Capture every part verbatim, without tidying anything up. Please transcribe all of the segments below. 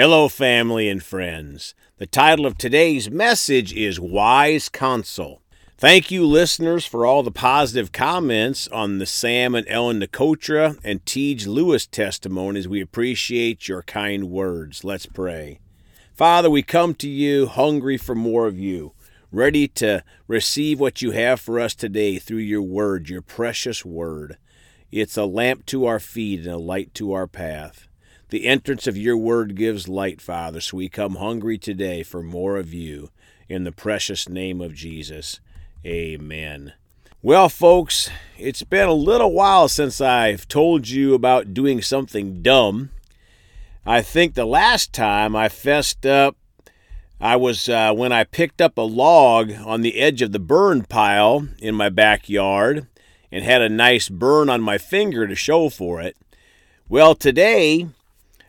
Hello, family and friends. The title of today's message is Wise Counsel. Thank you, listeners, for all the positive comments on the Sam and Ellen Nicotra and Teej Lewis testimonies. We appreciate your kind words. Let's pray. Father, we come to you hungry for more of you, ready to receive what you have for us today through your word, your precious word. It's a lamp to our feet and a light to our path. The entrance of your word gives light, Father, so we come hungry today for more of you. In the precious name of Jesus, amen. Well, folks, it's been a little while since I've told you about doing something dumb. I think the last time I fessed up, I was uh, when I picked up a log on the edge of the burn pile in my backyard and had a nice burn on my finger to show for it. Well, today,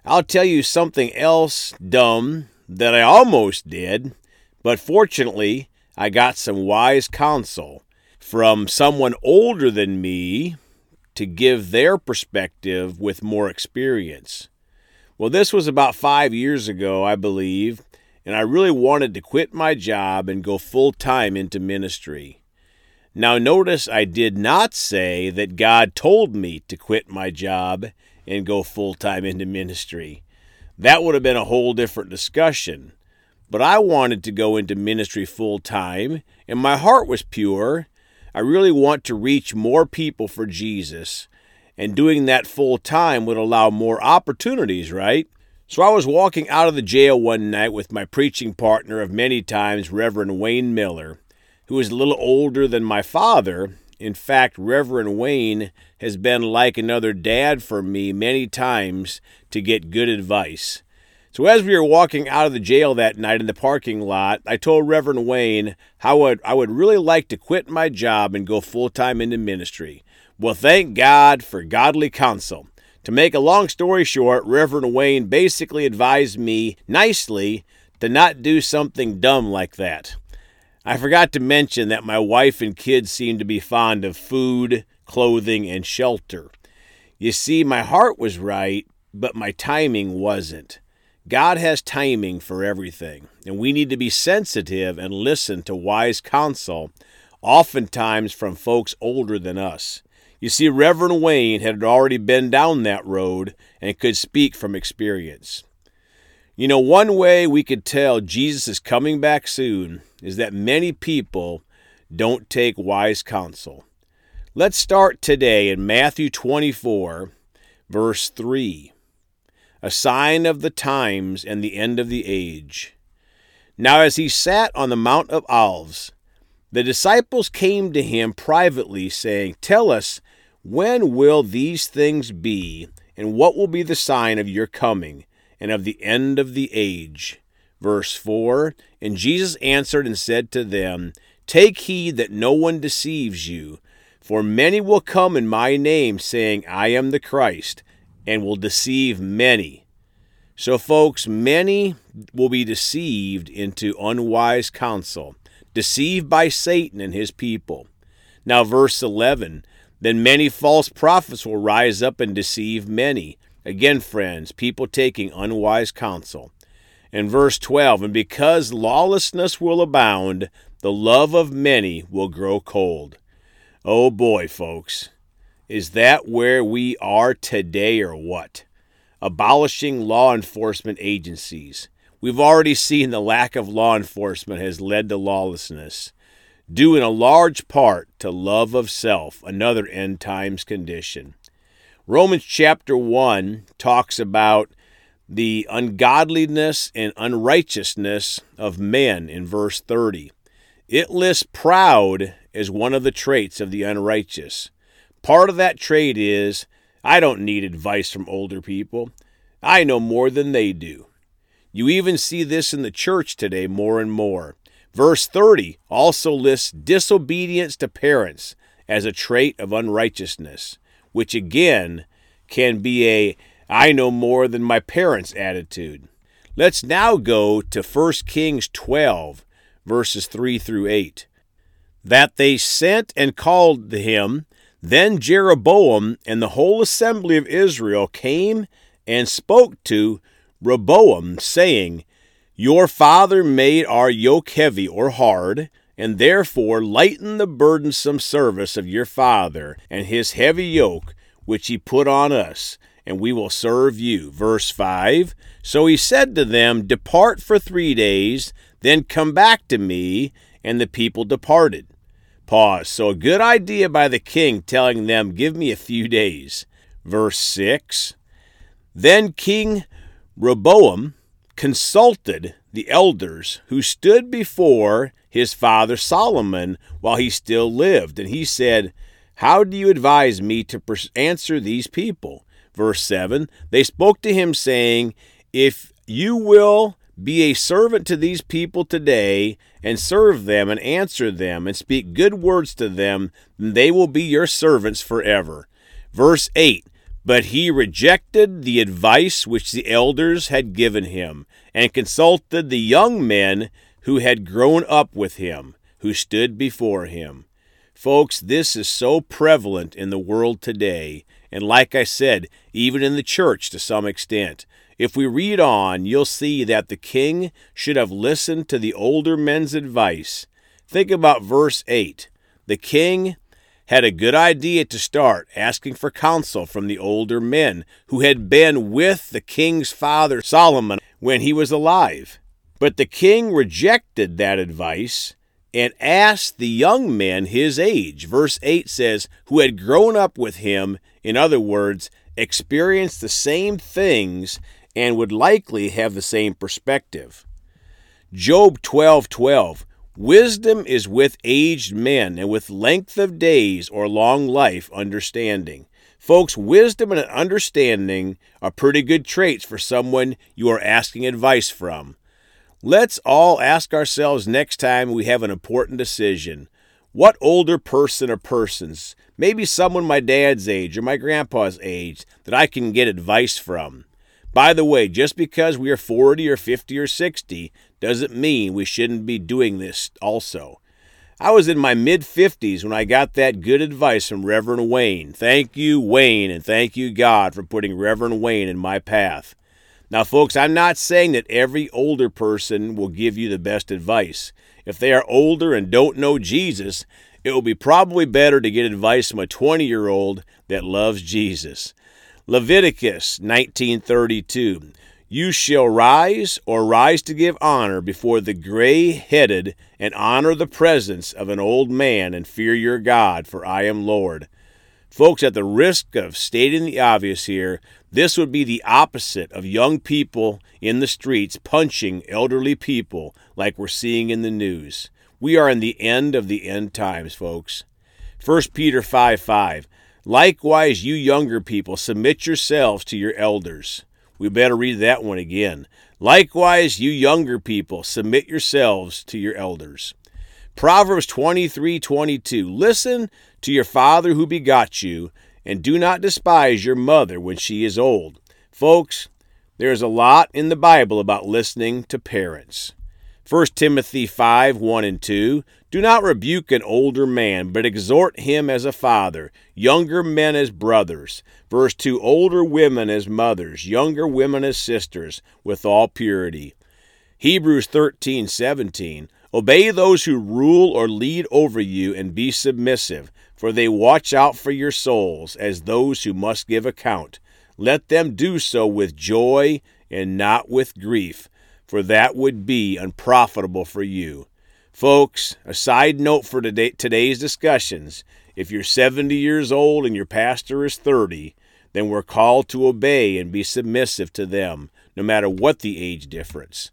I'll tell you something else dumb that I almost did, but fortunately, I got some wise counsel from someone older than me to give their perspective with more experience. Well, this was about five years ago, I believe, and I really wanted to quit my job and go full-time into ministry. Now, notice I did not say that God told me to quit my job and go full-time into ministry. That would have been a whole different discussion. But I wanted to go into ministry full-time, and my heart was pure. I really want to reach more people for Jesus, and doing that full-time would allow more opportunities, right? So I was walking out of the jail one night with my preaching partner of many times, Reverend Wayne Miller, who is a little older than my father. In fact, Reverend Wayne has been like another dad for me many times to get good advice. So as we were walking out of the jail that night in the parking lot, I told Reverend Wayne how I would really like to quit my job and go full-time into ministry. Well, thank God for godly counsel. To make a long story short, Reverend Wayne basically advised me nicely to not do something dumb like that. I forgot to mention that my wife and kids seemed to be fond of food, clothing, and shelter. You see, my heart was right, but my timing wasn't. God has timing for everything, and we need to be sensitive and listen to wise counsel, oftentimes from folks older than us. You see, Reverend Wayne had already been down that road and could speak from experience. You know, one way we could tell Jesus is coming back soon is that many people don't take wise counsel. Let's start today in Matthew twenty-four, verse three. A sign of the times and the end of the age. Now as he sat on the Mount of Olives, the disciples came to him privately, saying, "Tell us, when will these things be, and what will be the sign of your coming and of the end of the age?" Verse four, and Jesus answered and said to them, "Take heed that no one deceives you, for many will come in my name, saying, 'I am the Christ,' and will deceive many." So folks, many will be deceived into unwise counsel, deceived by Satan and his people. Now verse eleven, then many false prophets will rise up and deceive many. Again, friends, people taking unwise counsel. And verse twelve, and because lawlessness will abound, the love of many will grow cold. Oh boy, folks, is that where we are today or what? Abolishing law enforcement agencies. We've already seen the lack of law enforcement has led to lawlessness, due in a large part to love of self, another end times condition. Romans chapter one talks about the ungodliness and unrighteousness of men in verse thirty. It lists proud as one of the traits of the unrighteous. Part of that trait is, I don't need advice from older people. I know more than they do. You even see this in the church today more and more. Verse thirty also lists disobedience to parents as a trait of unrighteousness, which again can be a I know more than my parents attitude. Let's now go to First Kings twelve, verses three through eight. That they sent and called him, then Jeroboam and the whole assembly of Israel came and spoke to Rehoboam, saying, Your father made our yoke heavy or hard, and therefore lighten the burdensome service of your father and his heavy yoke, which he put on us, and we will serve you. Verse five, So he said to them, Depart for three days, then come back to me, and the people departed. Pause. So a good idea by the king telling them, Give me a few days. Verse six, Then King Rehoboam consulted the elders who stood before his father Solomon while he still lived, and he said, How do you advise me to answer these people? Verse seven, They spoke to him, saying, If you will be a servant to these people today, and serve them, and answer them, and speak good words to them, then they will be your servants forever. Verse eight, But he rejected the advice which the elders had given him, and consulted the young men who had grown up with him, who stood before him. Folks, this is so prevalent in the world today, and like I said, even in the church to some extent. If we read on, you'll see that the king should have listened to the older men's advice. Think about verse eight. The king had a good idea to start, asking for counsel from the older men who had been with the king's father Solomon when he was alive. But the king rejected that advice and asked the young men his age. Verse eight says, who had grown up with him, in other words, experienced the same things and would likely have the same perspective. Job twelve twelve. Wisdom is with aged men, and with length of days or long life, understanding. Folks, wisdom and understanding are pretty good traits for someone you are asking advice from. Let's all ask ourselves next time we have an important decision. What older person or persons, maybe someone my dad's age or my grandpa's age, that I can get advice from? By the way, just because we are forty or fifty or sixty doesn't mean we shouldn't be doing this also. I was in my mid-fifties when I got that good advice from Reverend Wayne. Thank you, Wayne, and thank you, God, for putting Reverend Wayne in my path. Now, folks, I'm not saying that every older person will give you the best advice. If they are older and don't know Jesus, it will be probably better to get advice from a twenty-year-old that loves Jesus. Leviticus nineteen thirty-two, You shall rise or rise to give honor before the gray-headed, and honor the presence of an old man, and fear your God, for I am Lord. Folks, at the risk of stating the obvious here, this would be the opposite of young people in the streets punching elderly people like we're seeing in the news. We are in the end of the end times, folks. First Peter five five. Likewise, you younger people, submit yourselves to your elders. We better read that one again. Likewise, you younger people, submit yourselves to your elders. Proverbs twenty-three twenty-two. Listen to your father who begot you, and do not despise your mother when she is old. Folks, there is a lot in the Bible about listening to parents. First Timothy five one and two. Do not rebuke an older man, but exhort him as a father, younger men as brothers. Verse two, older women as mothers, younger women as sisters, with all purity. Hebrews thirteen seventeen, Obey those who rule or lead over you, and be submissive, for they watch out for your souls as those who must give account. Let them do so with joy and not with grief, for that would be unprofitable for you. Folks, a side note for today, today's discussions, if you're seventy years old and your pastor is thirty, then we're called to obey and be submissive to them, no matter what the age difference.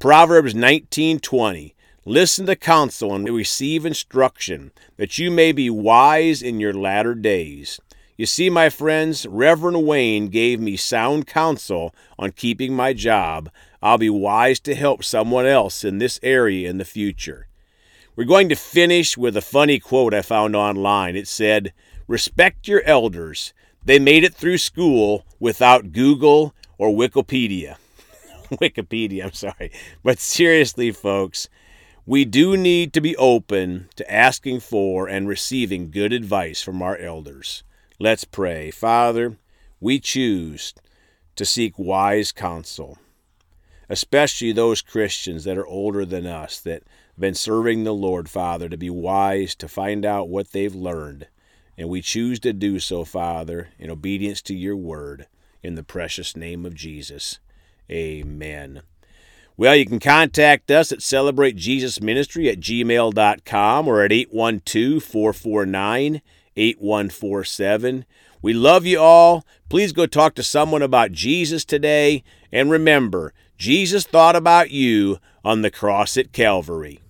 Proverbs nineteen twenty, Listen to counsel and receive instruction, that you may be wise in your latter days. You see, my friends, Reverend Wayne gave me sound counsel on keeping my job. I'll be wise to help someone else in this area in the future. We're going to finish with a funny quote I found online. It said, Respect your elders. They made it through school without Google or Wikipedia. Wikipedia, I'm sorry. But seriously, folks, we do need to be open to asking for and receiving good advice from our elders. Let's pray. Father, we choose to seek wise counsel. especially those Christians that are older than us that have been serving the Lord, Father, to be wise, to find out what they've learned. And we choose to do so, Father, in obedience to your word, in the precious name of Jesus. Amen. Well, you can contact us at celebratejesusministry at gmail dot com or at eight one two, four four nine, eight one four seven. We love you all. Please go talk to someone about Jesus today. And remember, Jesus thought about you on the cross at Calvary.